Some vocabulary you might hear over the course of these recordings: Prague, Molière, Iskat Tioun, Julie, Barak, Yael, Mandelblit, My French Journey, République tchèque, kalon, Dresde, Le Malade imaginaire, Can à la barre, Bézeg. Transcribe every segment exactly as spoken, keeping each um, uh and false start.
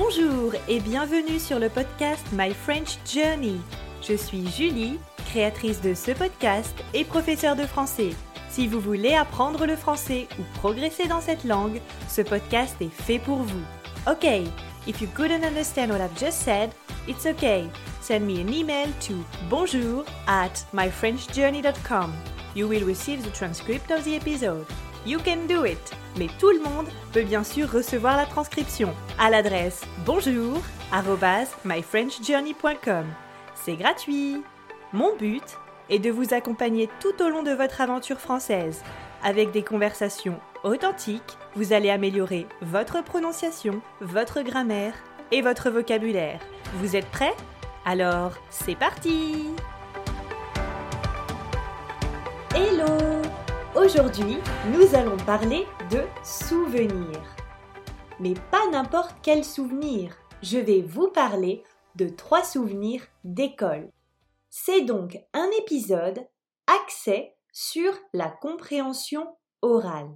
Bonjour et bienvenue sur le podcast My French Journey. Je suis Julie, créatrice de ce podcast et professeure de français. Si vous voulez apprendre le français ou progresser dans cette langue, ce podcast est fait pour vous. OK, if you couldn't understand what I've just said, it's OK. Send me an email to bonjour at my french journey dot com. You will receive the transcript of the episode. You can do it! Mais tout le monde peut bien sûr recevoir la transcription à l'adresse bonjour arobase my french journey point com. C'est gratuit. Mon but est de vous accompagner tout au long de votre aventure française. Avec des conversations authentiques, vous allez améliorer votre prononciation, votre grammaire et votre vocabulaire. Vous êtes prêts? Alors, c'est parti! Hello! Aujourd'hui, nous allons parler de souvenirs. Mais pas n'importe quel souvenir. Je vais vous parler de trois souvenirs d'école. C'est donc un épisode axé sur la compréhension orale.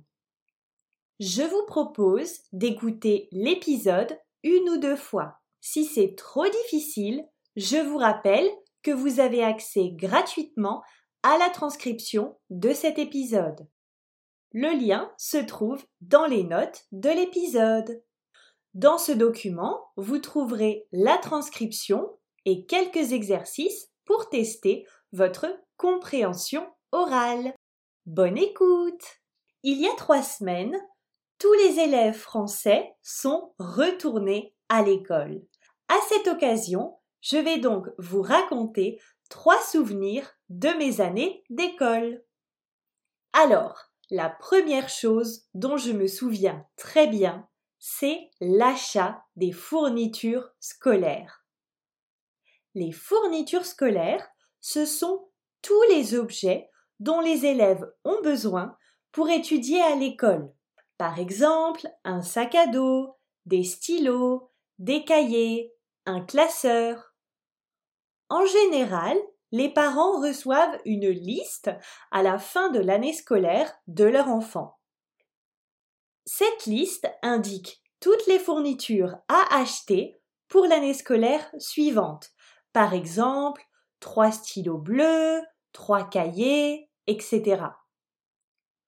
Je vous propose d'écouter l'épisode une ou deux fois. Si c'est trop difficile, je vous rappelle que vous avez accès gratuitement à la transcription de cet épisode. Le lien se trouve dans les notes de l'épisode. Dans ce document, vous trouverez la transcription et quelques exercices pour tester votre compréhension orale. Bonne écoute! Il y a trois semaines, tous les élèves français sont retournés à l'école. À cette occasion, je vais donc vous raconter trois souvenirs de mes années d'école. Alors, la première chose dont je me souviens très bien, c'est l'achat des fournitures scolaires. Les fournitures scolaires, ce sont tous les objets dont les élèves ont besoin pour étudier à l'école. Par exemple, un sac à dos, des stylos, des cahiers, un classeur. En général, les parents reçoivent une liste à la fin de l'année scolaire de leur enfant. Cette liste indique toutes les fournitures à acheter pour l'année scolaire suivante. Par exemple, trois stylos bleus, trois cahiers, et cetera.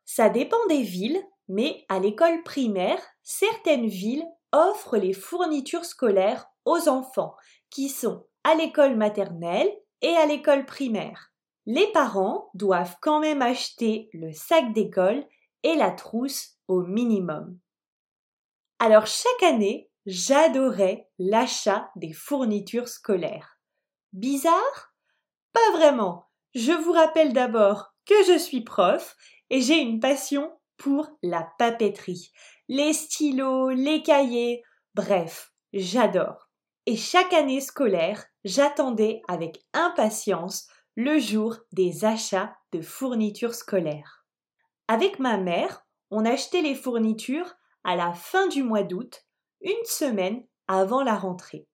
Ça dépend des villes, mais à l'école primaire, certaines villes offrent les fournitures scolaires aux enfants qui sont à l'école maternelle et à l'école primaire. Les parents doivent quand même acheter le sac d'école et la trousse au minimum. Alors chaque année, j'adorais l'achat des fournitures scolaires. Bizarre ? Pas vraiment. Je vous rappelle d'abord que je suis prof et j'ai une passion pour la papeterie. Les stylos, les cahiers, bref, j'adore. Et chaque année scolaire, j'attendais avec impatience le jour des achats de fournitures scolaires. Avec ma mère, on achetait les fournitures à la fin du mois d'août, une semaine avant la rentrée.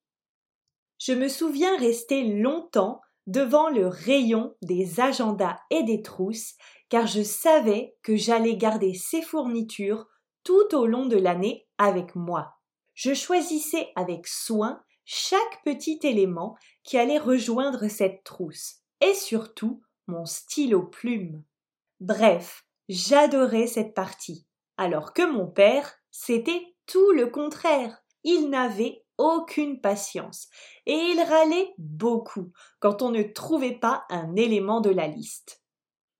Je me souviens rester longtemps devant le rayon des agendas et des trousses, car je savais que j'allais garder ces fournitures tout au long de l'année avec moi. Je choisissais avec soin chaque petit élément qui allait rejoindre cette trousse, et surtout mon stylo plume. Bref, j'adorais cette partie, alors que mon père, c'était tout le contraire. Il n'avait aucune patience, et il râlait beaucoup quand on ne trouvait pas un élément de la liste.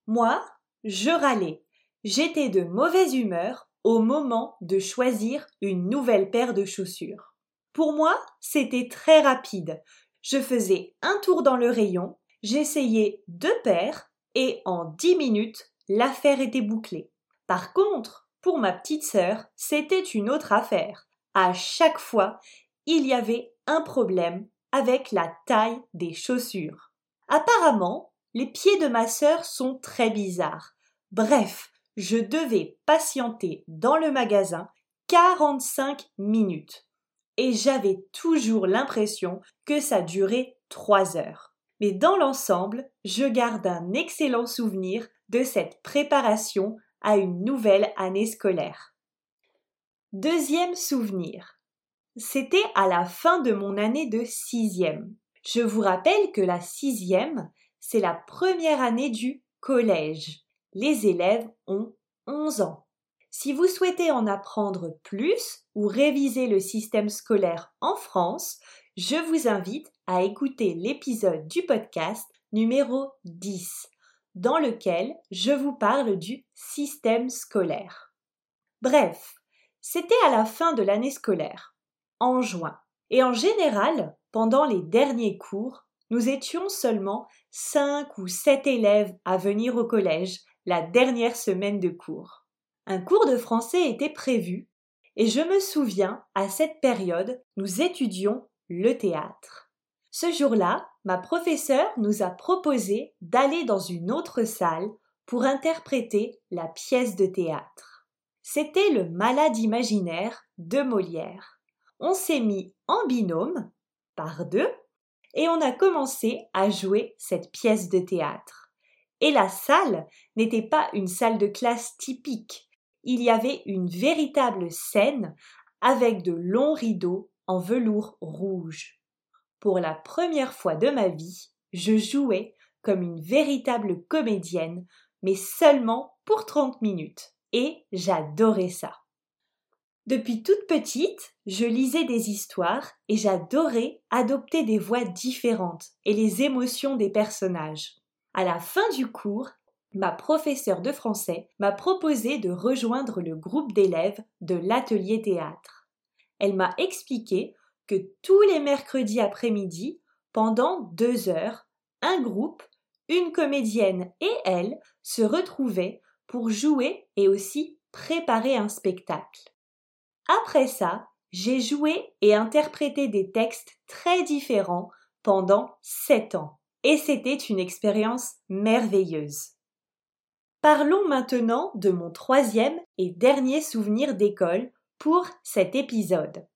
Moi, je râlais. J'étais de mauvaise humeur au moment de choisir une nouvelle paire de chaussures. Pour moi, c'était très rapide. Je faisais un tour dans le rayon, j'essayais deux paires et en dix minutes, l'affaire était bouclée. Par contre, pour ma petite sœur, c'était une autre affaire. À chaque fois, il y avait un problème avec la taille des chaussures. Apparemment, les pieds de ma sœur sont très bizarres. Bref, je devais patienter dans le magasin quarante-cinq minutes. Et j'avais toujours l'impression que ça durait trois heures. Mais dans l'ensemble, je garde un excellent souvenir de cette préparation à une nouvelle année scolaire. Deuxième souvenir, C'était à la fin de mon année de sixième. Je vous rappelle que la sixième, c'est la première année du collège. Les élèves ont onze ans. Si vous souhaitez en apprendre plus ou réviser le système scolaire en France, je vous invite à écouter l'épisode du podcast numéro dix, dans lequel je vous parle du système scolaire. Bref, c'était à la fin de l'année scolaire, en juin. Et en général, pendant les derniers cours, nous étions seulement cinq ou sept élèves à venir au collège la dernière semaine de cours. Un cours de français était prévu et je me souviens, à cette période, nous étudions le théâtre. Ce jour-là, ma professeure nous a proposé d'aller dans une autre salle pour interpréter la pièce de théâtre. C'était Le Malade imaginaire de Molière. On s'est mis en binôme, par deux, et on a commencé à jouer cette pièce de théâtre. Et la salle n'était pas une salle de classe typique. Il y avait une véritable scène avec de longs rideaux en velours rouge. Pour la première fois de ma vie, je jouais comme une véritable comédienne, mais seulement pour trente minutes. Et j'adorais ça. Depuis toute petite, je lisais des histoires et j'adorais adopter des voix différentes et les émotions des personnages. À la fin du cours, ma professeure de français m'a proposé de rejoindre le groupe d'élèves de l'atelier théâtre. Elle m'a expliqué que tous les mercredis après-midi, pendant deux heures, un groupe, une comédienne et elle, se retrouvaient pour jouer et aussi préparer un spectacle. Après ça, j'ai joué et interprété des textes très différents pendant sept ans. Et c'était une expérience merveilleuse. Parlons maintenant de mon troisième et dernier souvenir d'école pour cet épisode.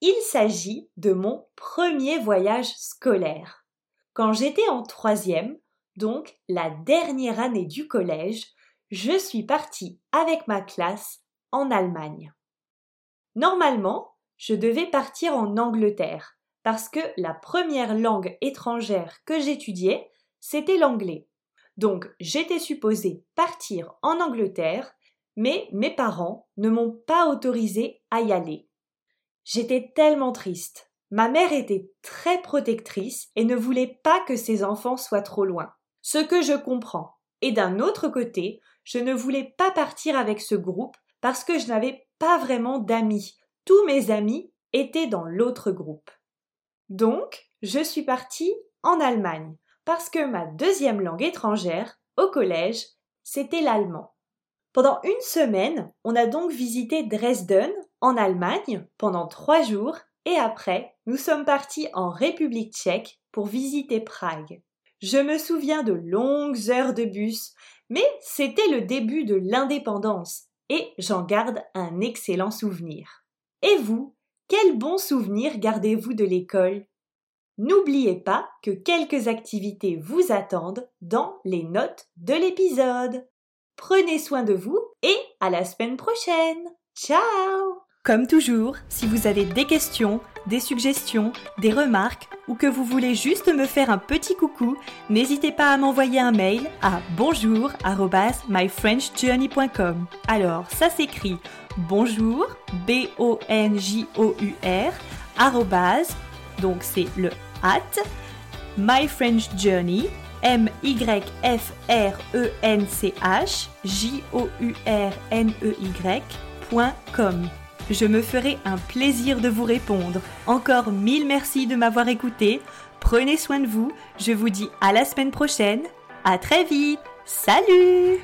Il s'agit de mon premier voyage scolaire. Quand j'étais en troisième, donc la dernière année du collège, je suis partie avec ma classe en Allemagne. Normalement, je devais partir en Angleterre parce que la première langue étrangère que j'étudiais, c'était l'anglais. Donc, j'étais supposée partir en Angleterre, mais mes parents ne m'ont pas autorisée à y aller. J'étais tellement triste. Ma mère était très protectrice et ne voulait pas que ses enfants soient trop loin. Ce que je comprends. Et d'un autre côté, je ne voulais pas partir avec ce groupe parce que je n'avais pas vraiment d'amis. Tous mes amis étaient dans l'autre groupe. Donc, je suis partie en Allemagne parce que ma deuxième langue étrangère, au collège, c'était l'allemand. Pendant une semaine, on a donc visité Dresde, en Allemagne, pendant trois jours et après, nous sommes partis en République tchèque pour visiter Prague. Je me souviens de longues heures de bus, mais c'était le début de l'indépendance. Et j'en garde un excellent souvenir. Et vous, quel bon souvenir gardez-vous de l'école ? N'oubliez pas que quelques activités vous attendent dans les notes de l'épisode. Prenez soin de vous et à la semaine prochaine. Ciao ! Comme toujours, si vous avez des questions, des suggestions, des remarques ou que vous voulez juste me faire un petit coucou, n'hésitez pas à m'envoyer un mail à bonjour arobase my french journey point com. Alors, ça s'écrit bonjour, B O N J O U R, arobase, donc c'est le at, myfrenchjourney, M Y F R E N C H J O U R N E Y point com. Je me ferai un plaisir de vous répondre. Encore mille merci de m'avoir écouté. Prenez soin de vous. Je vous dis à la semaine prochaine. À très vite. Salut !